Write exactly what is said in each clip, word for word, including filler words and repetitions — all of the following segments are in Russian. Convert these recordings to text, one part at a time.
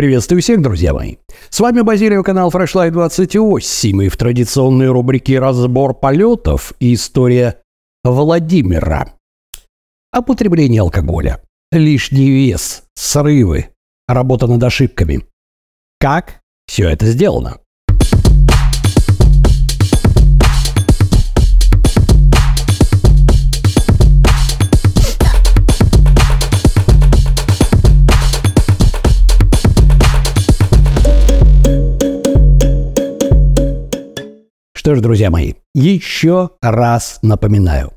Приветствую всех, друзья мои! С вами Базилия, канал Freshlife двадцать восемь, и в традиционной рубрике «Разбор полетов» и история Владимира. О потреблении алкоголя, лишний вес, срывы, работа над ошибками. Как все это сделано? Что ж, друзья мои, еще раз напоминаю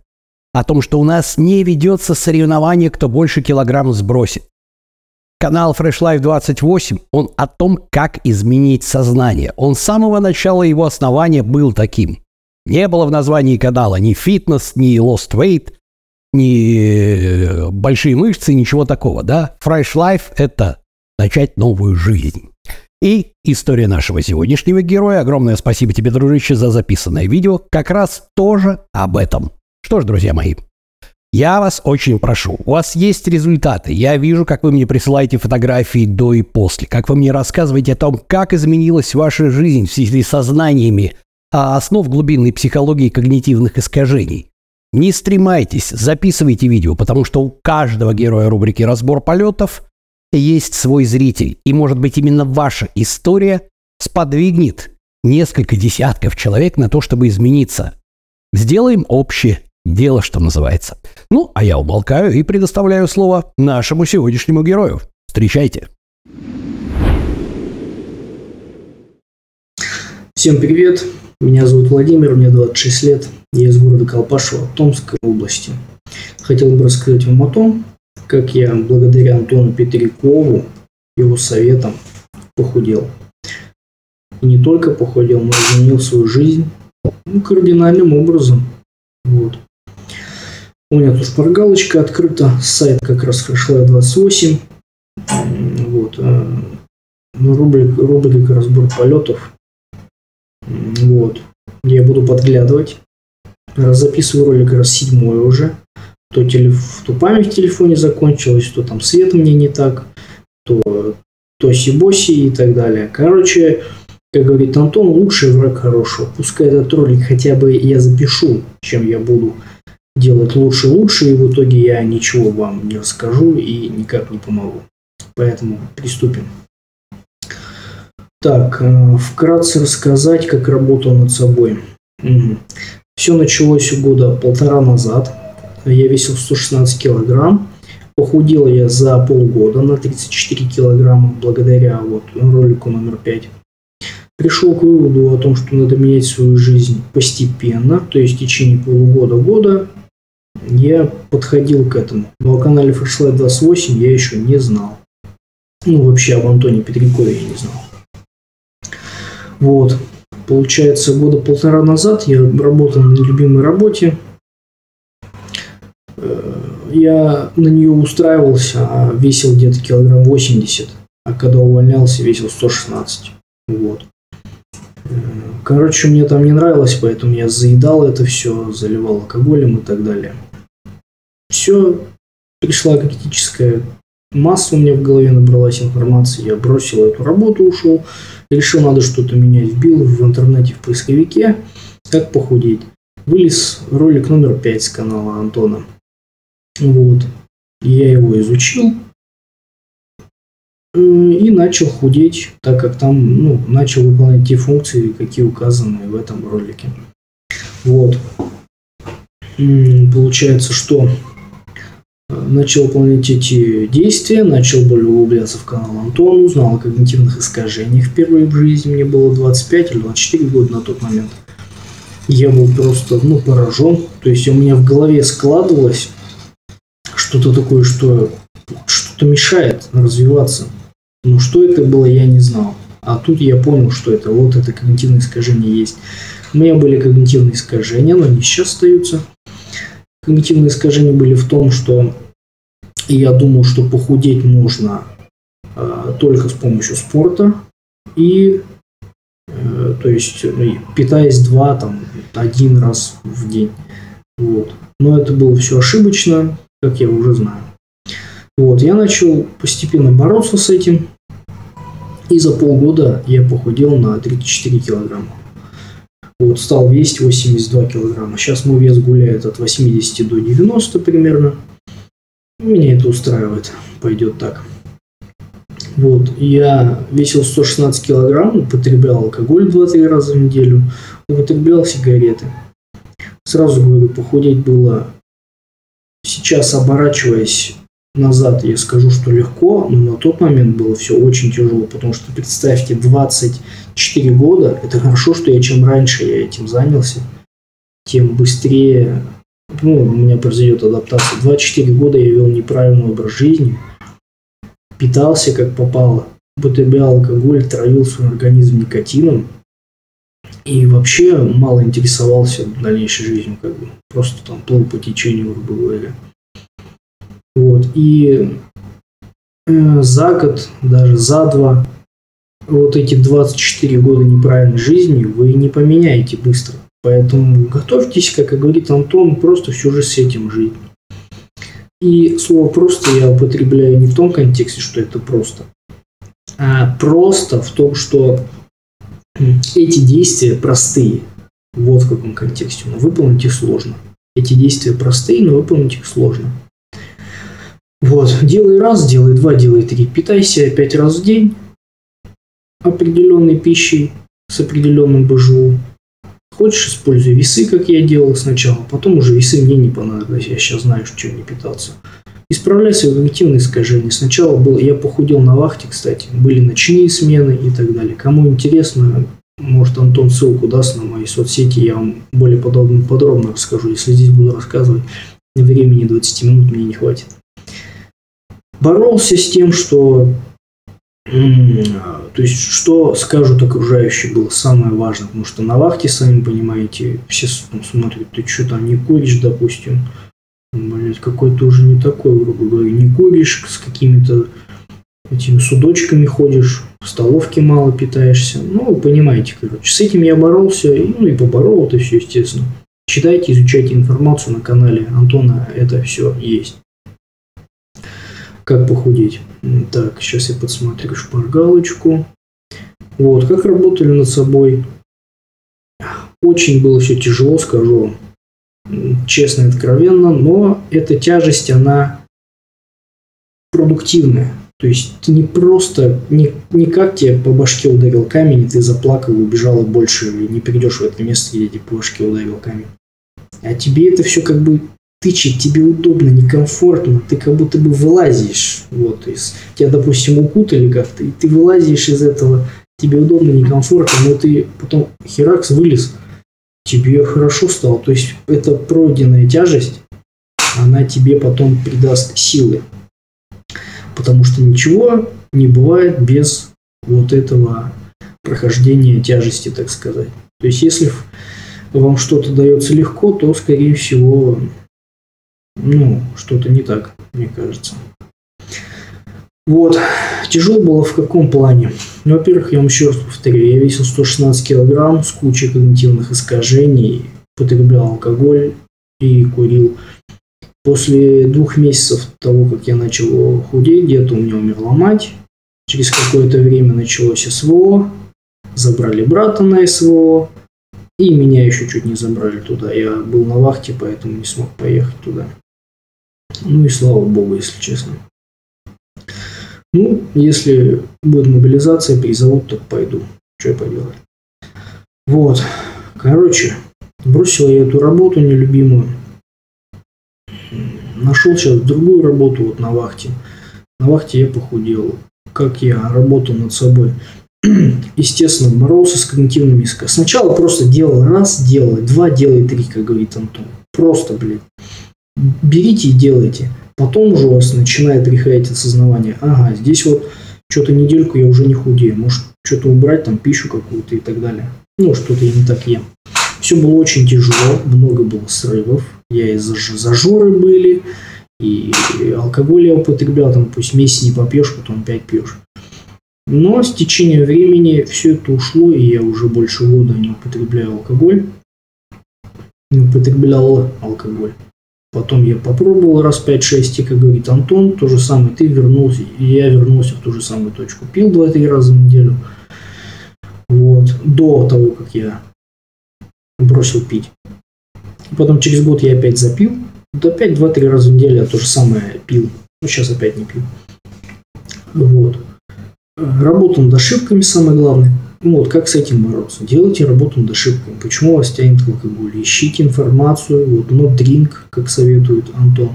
о том, что у нас не ведется соревнование, кто больше килограмм сбросит. Канал Freshlife двадцать восемь, он о том, как изменить сознание. Он с самого начала его основания был таким. Не было в названии канала ни фитнес, ни lost weight, ни большие мышцы, ничего такого, да? Fresh Life – это начать новую жизнь. И история нашего сегодняшнего героя, огромное спасибо тебе, дружище, за записанное видео, как раз тоже об этом. Что ж, друзья мои, я вас очень прошу, у вас есть результаты, я вижу, как вы мне присылаете фотографии до и после, как вы мне рассказываете о том, как изменилась ваша жизнь в связи со знаниями основ глубинной психологии и когнитивных искажений. Не стремайтесь, записывайте видео, потому что у каждого героя рубрики «Разбор полетов» есть свой зритель, и, может быть, именно ваша история сподвигнет несколько десятков человек на то, чтобы измениться. Сделаем общее дело, что называется. Ну, а я умолкаю и предоставляю слово нашему сегодняшнему герою. Встречайте! Всем привет! Меня зовут Владимир, мне двадцать шесть лет. Я из города Колпашево, Томской области. Хотел бы рассказать вам о том, как я благодаря Антону Петрикову, его советам, похудел. И не только похудел, но и изменил свою жизнь, ну, кардинальным образом. Вот. У меня тут шпаргалочка открыта, сайт как раз Freshlife двадцать восемь. Вот. Рубрика, рубрика «Разбор полетов». Вот. Я буду подглядывать. Раз записываю ролик, раз седьмой уже. То, телеф... то память в телефоне закончилась, то там свет мне не так, то тоси-боси и так далее. Короче, как говорит Антон, лучший враг хорошего. Пускай этот ролик хотя бы я запишу, чем я буду делать лучше-лучше, и в итоге я ничего вам не расскажу и никак не помогу. Поэтому приступим. Так, вкратце рассказать, как работал над собой. Угу. Все началось года полтора назад. Я весил сто шестнадцать килограмм, похудел я за полгода на тридцать четыре килограмма, благодаря вот ролику номер пять. Пришел к выводу о том, что надо менять свою жизнь постепенно, то есть в течение полугода-года я подходил к этому. Но о канале Freshlife двадцать восемь я еще не знал. Ну, вообще об Антоне Петрикове я не знал. Вот, получается, года полтора назад я работал на любимой работе. Я на нее устраивался, весил где-то килограмм восемьдесят, а когда увольнялся, весил сто шестнадцать. Вот. Короче, мне там не нравилось, поэтому я заедал это все, заливал алкоголем и так далее. Все, пришла критическая масса, у меня в голове набралась информация, я бросил эту работу, ушел, решил, надо что-то менять, вбил в интернете, в поисковике, как похудеть. Вылез ролик номер пять с канала Антона. Вот, я его изучил и начал худеть, так как там, ну, начал выполнять те функции, какие указаны в этом ролике. Вот, получается, что начал выполнять эти действия, начал более углубляться в канал Антона, узнал о когнитивных искажениях впервые в жизни, мне было двадцать пять или двадцать четыре года на тот момент. Я был просто, ну, поражен, то есть у меня в голове складывалось что-то такое, что что-то мешает развиваться. Но что это было, я не знал. А тут я понял, что это вот это когнитивные искажения есть. У меня были когнитивные искажения, но они сейчас остаются. Когнитивные искажения были в том, что я думал, что похудеть можно э, только с помощью спорта. И, э, то есть, питаясь два, там, один раз в день. Вот. Но это было все ошибочно, как я уже знаю. Вот, я начал постепенно бороться с этим, И за полгода я похудел на тридцать четыре килограмма. Вот стал весить восемьдесят два килограмма. Сейчас мой вес гуляет от восьмидесяти до девяноста примерно. Меня это устраивает. Пойдет так. Вот. Я весил сто шестнадцать килограмм, употреблял алкоголь два-три раза в неделю, употреблял сигареты. Сразу говорю, похудеть было. Сейчас, оборачиваясь назад, я скажу, что легко, но на тот момент было все очень тяжело, потому что, представьте, двадцать четыре года, это хорошо, что я чем раньше я этим занялся, тем быстрее, ну, у меня произойдет адаптация. двадцать четыре года я вел неправильный образ жизни, питался как попало, употреблял алкоголь, травил свой организм никотином и вообще мало интересовался дальнейшей жизнью, как бы просто там плыл по течению, грубо говоря. Вот, и э, за год, даже за два, вот эти двадцать четыре года неправильной жизни вы не поменяете быстро. Поэтому готовьтесь, как и говорит Антон, просто всю жизнь с этим жить. И слово «просто» я употребляю не в том контексте, что это просто, а просто в том, что эти действия простые. Вот в каком контексте. Но выполнить их сложно. Эти действия простые, но выполнить их сложно. Вот, делай раз, делай два, делай три. Питайся пять раз в день определенной пищей с определенным БЖУ. Хочешь, используй весы, как я делал сначала, потом уже весы мне не понадобились, я сейчас знаю, чем не питаться. Исправляй свои когнитивные искажения. Сначала был, я похудел на вахте, кстати, были ночные смены и так далее. Кому интересно, может Антон ссылку даст на мои соцсети, я вам более подробно, подробно расскажу, если здесь буду рассказывать. Времени двадцати минут мне не хватит. Боролся с тем, что, то есть, что скажут окружающие, было самое важное, потому что на вахте, сами понимаете, все смотрят, ты что там не куришь, допустим, блять, какой ты уже не такой, грубо говоря, не куришь, с какими-то этими судочками ходишь, в столовке мало питаешься, ну, вы понимаете, короче, с этим я боролся, ну, и поборол это все, естественно. Читайте, изучайте информацию на канале Антона, это все есть. Как похудеть. Так, сейчас я подсмотрю шпаргалочку. Вот, как работали над собой. Очень было все тяжело, скажу честно и откровенно, но эта тяжесть, она продуктивная. То есть ты не просто, не, не как тебе по башке ударил камень, и ты заплакал, убежал и больше не придешь в это место, где тебе по башке ударил камень. А тебе это все как бы тычет, тебе удобно, некомфортно, ты как будто бы вылазишь, вот, из, тебя, допустим, укутали как-то, и ты вылазишь из этого, тебе удобно, некомфортно, но ты потом херакс вылез, тебе хорошо стало, то есть эта пройденная тяжесть, она тебе потом придаст силы, потому что ничего не бывает без вот этого прохождения тяжести, так сказать. То есть если вам что-то дается легко, то, скорее всего, ну, что-то не так, мне кажется. Вот. Тяжело было в каком плане? Ну, во-первых, я вам еще раз повторю, я весил сто шестнадцать килограмм с кучей когнитивных искажений, потреблял алкоголь и курил. После двух месяцев того, как я начал худеть, где-то у меня умерла мать. Через какое-то время началось СВО, забрали брата на СВО. И меня еще чуть не забрали туда. Я был на вахте, поэтому не смог поехать туда. Ну и слава богу, если честно. Ну, если будет мобилизация, призовут, так пойду. Что я поделаю? Вот. Короче, бросил я эту работу нелюбимую. Нашел сейчас другую работу вот на вахте. На вахте я похудел. Как я работал над собой. Естественно, боролся с когнитивными искажениями. Сначала просто делал раз, делай два, делай три, как говорит Антон. Просто, блин. Берите и делайте. Потом уже у вас начинает приходить осознавание. Ага, здесь вот что-то недельку я уже не худею. Может, что-то убрать, там, пищу какую-то и так далее. Ну, что-то я не так ем. Все было очень тяжело. Много было срывов. Я из-за зажоры были. И алкоголь я употреблял. Там, пусть месяц не попьешь, потом опять пьешь. Но с течением времени все это ушло, и я уже больше года не употребляю алкоголь. Не употреблял алкоголь. Потом я попробовал раз пять-шесть, и, как говорит Антон, то же самое, ты вернулся, и я вернулся в ту же самую точку. Пил два-три раза в неделю, вот, до того, как я бросил пить. Потом через год я опять запил, вот опять два-три раза в неделю я то же самое пил, ну, сейчас опять не пью. Вот. Работа над ошибками, самое главное. Ну, вот как с этим бороться? Делайте работу над ошибками. Почему вас тянет к алкоголю? Ищите информацию, вот, not drink, как советует Антон.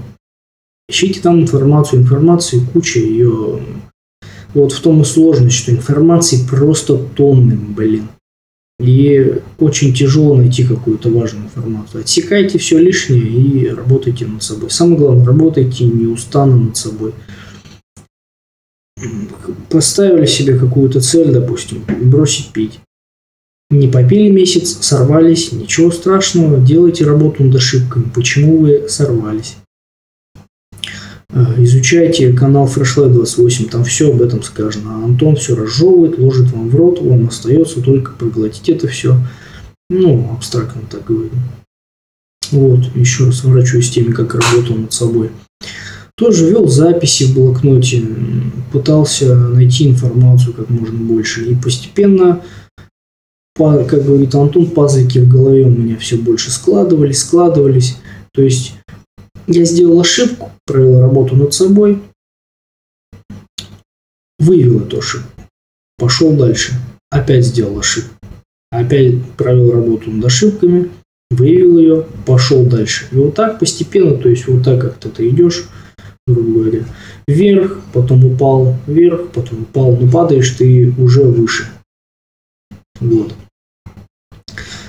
Ищите там информацию, информации куча ее. Вот в том и сложность, что информации просто тонны, блин. И очень тяжело найти какую-то важную информацию. Отсекайте все лишнее и работайте над собой. Самое главное, работайте неустанно над собой. Поставили себе какую-то цель, допустим, бросить пить. Не попили месяц, сорвались, ничего страшного, делайте работу над ошибками, почему вы сорвались. Изучайте канал Freshlife двадцать восемь, там все об этом сказано. А Антон все разжевывает, ложит вам в рот, вам остается только проглотить это все. Ну, абстрактно так говорю. Вот, еще раз ворачиваюсь с теми, как работал над собой. Тоже вел записи в блокноте, пытался найти информацию как можно больше. И постепенно, как говорит Антон, пазлики в голове у меня все больше складывались, складывались. То есть я сделал ошибку, провел работу над собой, выявил эту ошибку, пошел дальше, опять сделал ошибку, опять провел работу над ошибками, выявил ее, пошел дальше. И вот так постепенно, то есть вот так как-то ты идешь, грубо говоря, вверх, потом упал, вверх, потом упал, но падаешь ты уже выше. Вот.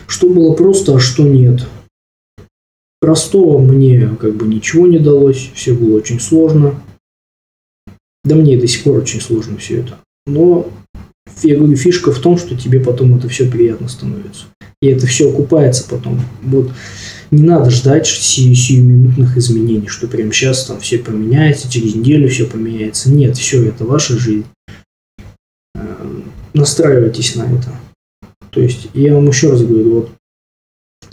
Что было просто, а что нет. Простого мне как бы ничего не далось, все было очень сложно. Да мне до сих пор очень сложно все это. Но я говорю, фишка в том, что тебе потом это все приятно становится. И это все окупается потом. Вот. Не надо ждать сию сиюминутных изменений, что прямо сейчас там все поменяется, через неделю все поменяется. Нет, все, это ваша жизнь. Настраивайтесь на это. То есть, я вам еще раз говорю, вот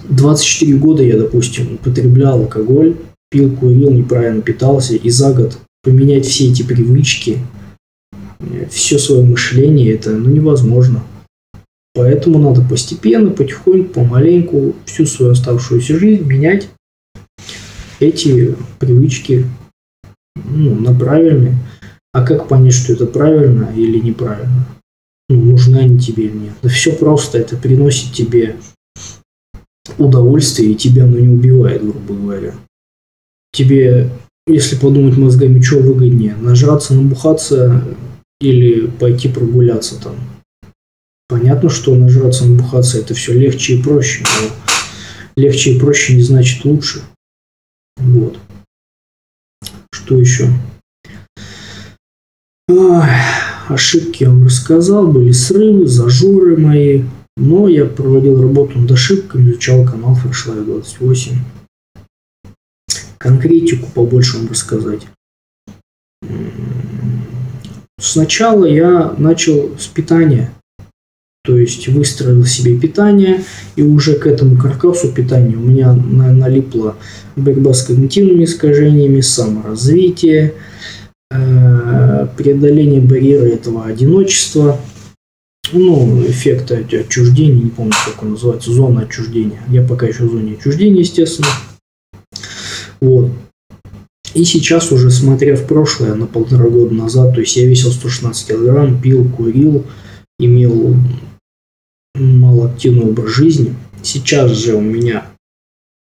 двадцать четыре года я, допустим, употреблял алкоголь, пил, курил, неправильно питался, и за год поменять все эти привычки, все свое мышление, это ну, невозможно. Поэтому надо постепенно, потихоньку, помаленьку всю свою оставшуюся жизнь менять эти привычки ну, на правильные. А как понять, что это правильно или неправильно? Ну, нужны они тебе или нет? Да все просто, это приносит тебе удовольствие и тебя оно не убивает, грубо говоря. Тебе, если подумать мозгами, что выгоднее, нажраться, набухаться или пойти прогуляться там? Понятно, что нажраться, набухаться – это все легче и проще, но легче и проще не значит лучше. Вот. Что еще? А, ошибки я вам рассказал, были срывы, зажоры мои, но я проводил работу над ошибками, изучал канал Freshlife двадцать восемь. Конкретику побольше вам рассказать. Сначала я начал с питания. То есть выстроил себе питание, и уже к этому каркасу питания у меня налипла борьба с когнитивными искажениями, саморазвитие, преодоление барьера этого одиночества, ну, эффекта отчуждения, не помню, как он называется, зона отчуждения. Я пока еще в зоне отчуждения, естественно. Вот. И сейчас уже, смотря в прошлое, на полтора года назад, то есть я весил сто шестнадцать килограмм, пил, курил, имел малоактивный образ жизни. Сейчас же у меня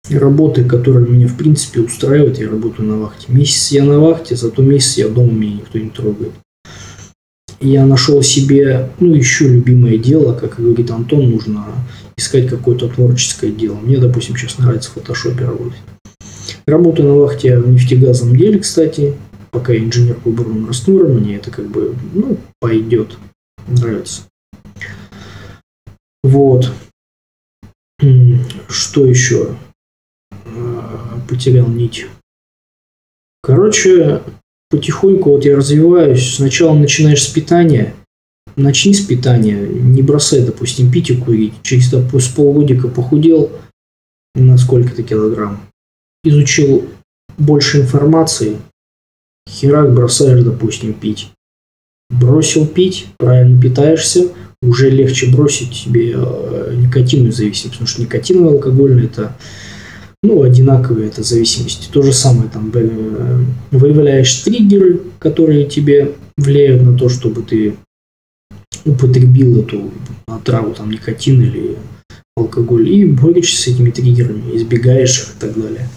работы, которые меня в принципе устраивают. Я работаю на вахте. Месяц я на вахте, зато месяц я дома, меня никто не трогает. Я нашел себе, ну, еще любимое дело, как говорит Антон, нужно искать какое-то творческое дело. Мне, допустим, сейчас нравится в фотошопе работать. Работаю на вахте в нефтегазовом деле, кстати. Пока я инженер по бурным растворам, мне это как бы, ну, пойдет. Нравится. Вот. Что еще? Потерял нить. Короче, потихоньку вот я развиваюсь. Сначала начинаешь с питания. Начни с питания. Не бросай, допустим, пить и курить. Через, допустим, полгодика похудел на сколько-то килограмм. Изучил больше информации. Херак бросаешь, допустим, пить. Бросил пить, правильно питаешься, уже легче бросить себе никотинную зависимость, потому что никотиновый алкоголь это, ну, одинаковые это зависимости. То же самое, там выявляешь триггеры, которые тебе влияют на то, чтобы ты употребил эту отраву, там, никотин или алкоголь, и борешься с этими триггерами, избегаешь их и так далее.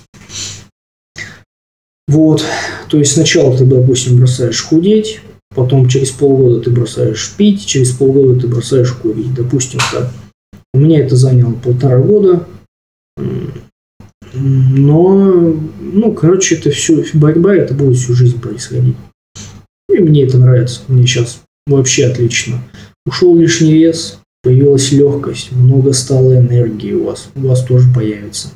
Вот, то есть сначала ты, допустим, бросаешь худеть, потом через полгода ты бросаешь пить, через полгода ты бросаешь курить, допустим, так. У меня это заняло полтора года, но, ну, короче, это все борьба, это будет всю жизнь происходить. И мне это нравится, мне сейчас вообще отлично. Ушел лишний вес, появилась легкость, много стало энергии у вас, у вас тоже появится.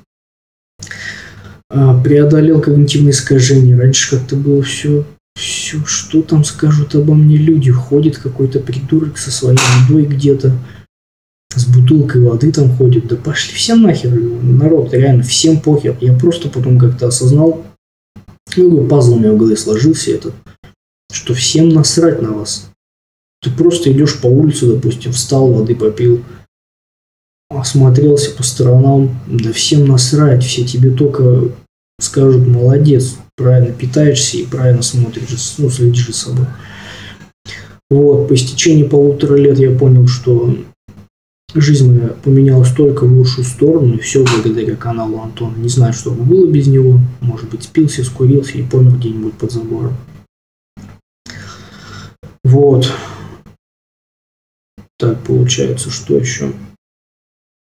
А, преодолел когнитивные искажения. Раньше как-то было все, все, что там скажут обо мне люди. Ходит какой-то придурок со своей едой где-то, с бутылкой воды там ходит. Да пошли все нахер, народ, реально, всем похер. Я просто потом как-то осознал, ну, пазл у меня в голове сложился этот, что всем насрать на вас. Ты просто идешь по улице, допустим, встал, воды попил, осмотрелся по сторонам, да всем насрать, все тебе только скажут молодец, правильно питаешься и правильно смотришь, ну, следишь за собой. Вот, по истечении полутора лет я понял, что жизнь моя поменялась только в лучшую сторону, и все благодаря каналу Антона. Не знаю, что бы было без него, может быть, спился, скурился и помер где-нибудь под забором. Вот. Так получается, что еще?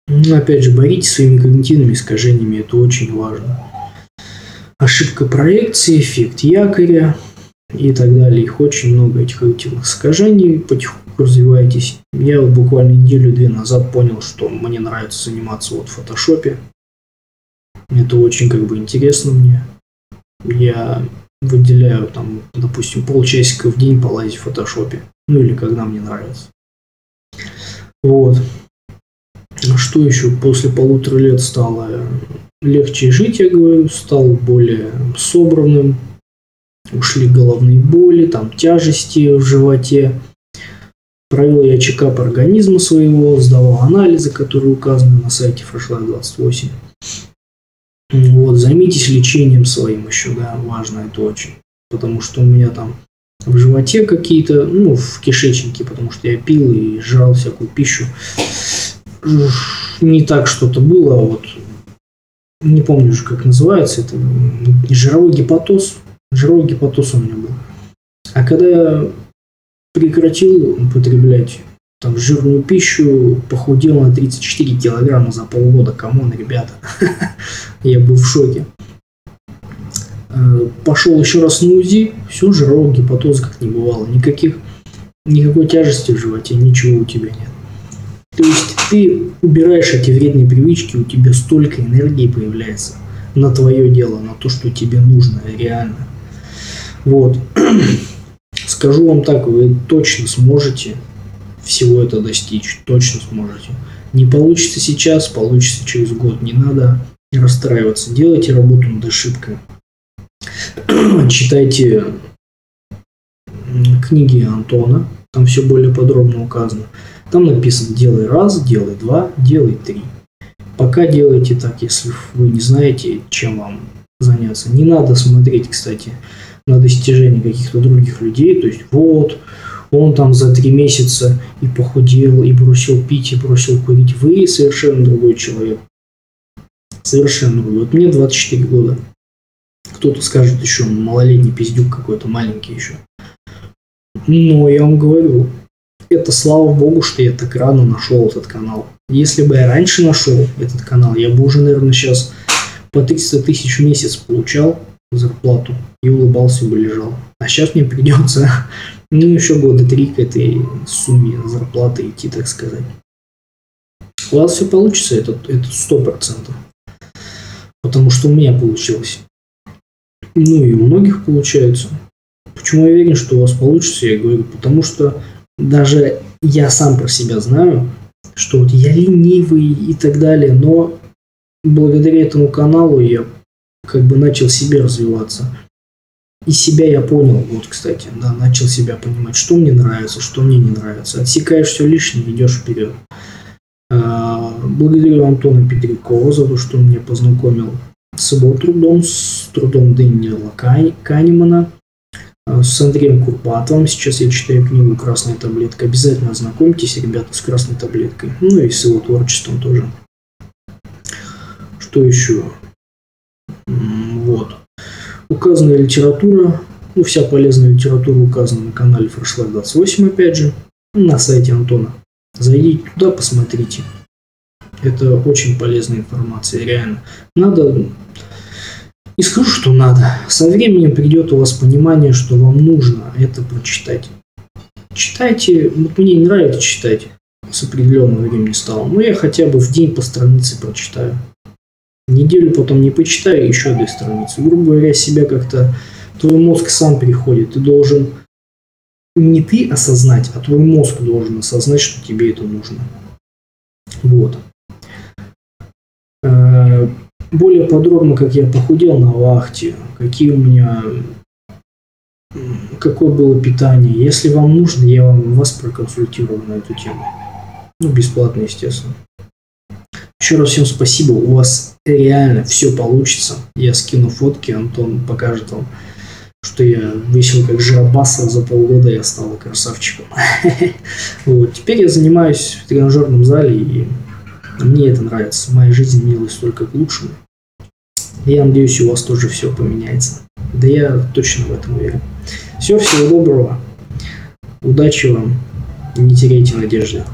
Ну, опять же, боритесь со своими когнитивными искажениями, это очень важно. Ошибка проекции, эффект якоря и так далее. Их очень много, этих когнитивных искажений, потихоньку развиваетесь. Я вот буквально неделю-две назад понял, что мне нравится заниматься вот в фотошопе. Это очень как бы интересно мне. Я выделяю там, допустим, полчасика в день полазить в фотошопе. Ну или когда мне нравится. Вот. Что еще? После полутора лет стало легче жить, я говорю, стал более собранным, ушли головные боли, там тяжести в животе. Провел я чекап организма своего, сдавал анализы, которые указаны на сайте Freshlife двадцать восемь. Вот, займитесь лечением своим еще, да, важно это очень. Потому что у меня там в животе какие-то, ну, в кишечнике, потому что я пил и жрал всякую пищу. Не так что-то было, вот не помню уже, как называется, это жировой гепатоз, жировой гепатоз у меня был. А когда я прекратил употреблять там жирную пищу, похудел на тридцать четыре килограмма за полгода, камон, ребята, я был в шоке. Пошел еще раз на УЗИ, все, жирового гепатоза как не бывало, никаких, никакой тяжести в животе, ничего у тебя нет. То есть ты убираешь эти вредные привычки, у тебя столько энергии появляется на твое дело, на то, что тебе нужно реально. Вот. Скажу вам так, вы точно сможете всего это достичь, точно сможете. Не получится сейчас, получится через год. Не надо расстраиваться. Делайте работу над ошибкой. Читайте книги Антона, там все более подробно указано. Там написано: делай раз, делай два, делай три. Пока делайте так, если вы не знаете, чем вам заняться. Не надо смотреть, кстати, на достижения каких-то других людей. То есть вот он там за три месяца и похудел, и бросил пить, и бросил курить. Вы совершенно другой человек. Совершенно другой. Вот мне двадцать четыре года. Кто-то скажет еще малолетний пиздюк какой-то, маленький еще. Но я вам говорю, это слава богу, что я так рано нашел этот канал. Если бы я раньше нашел этот канал, я бы уже, наверное, сейчас по триста тысяч в месяц получал зарплату и улыбался бы, лежал. А сейчас мне придется, ну, еще года три к этой сумме зарплаты идти, так сказать. У вас все получится, это, это сто процентов. Потому что у меня получилось. Ну и у многих получается. Почему я уверен, что у вас получится, я говорю, потому что даже я сам про себя знаю, что вот я ленивый и так далее, но благодаря этому каналу я как бы начал себе развиваться. И себя я понял, вот, кстати, да, начал себя понимать, что мне нравится, что мне не нравится. Отсекаешь все лишнее, идешь вперед. Благодарю Антона Петрикова за то, что он меня познакомил с его трудом, с трудом Даниэла Канемана, с Андреем Курпатовым. Сейчас я читаю книгу «Красная таблетка». Обязательно ознакомьтесь, ребята, с «Красной таблеткой». Ну и с его творчеством тоже. Что еще? Вот. Указанная литература, ну вся полезная литература указана на канале Freshlife двадцать восемь, опять же, на сайте Антона. Зайдите туда, посмотрите. Это очень полезная информация, реально. Надо, не скажу, что надо. Со временем придет у вас понимание, что вам нужно это прочитать. Читайте, вот мне не нравится читать, с определенного времени стало, но я хотя бы в день по странице прочитаю. Неделю потом не почитаю, еще две страницы. Грубо говоря, себя как-то... Твой мозг сам переходит. Ты должен... Не ты осознать, а твой мозг должен осознать, что тебе это нужно. Вот. Более подробно, как я похудел на вахте, какие у меня... Какое было питание. Если вам нужно, я вам, вас проконсультирую на эту тему. Ну, бесплатно, естественно. Еще раз всем спасибо, у вас реально все получится. Я скину фотки, Антон покажет вам, что я весил как жиробаса, за полгода я стал красавчиком. Вот. Теперь я занимаюсь в тренажерном зале, и мне это нравится. Моя жизнь менялась только к лучшему. Я надеюсь, у вас тоже все поменяется. Да я точно в этом уверен. Все, всего доброго. Удачи вам. Не теряйте надежды.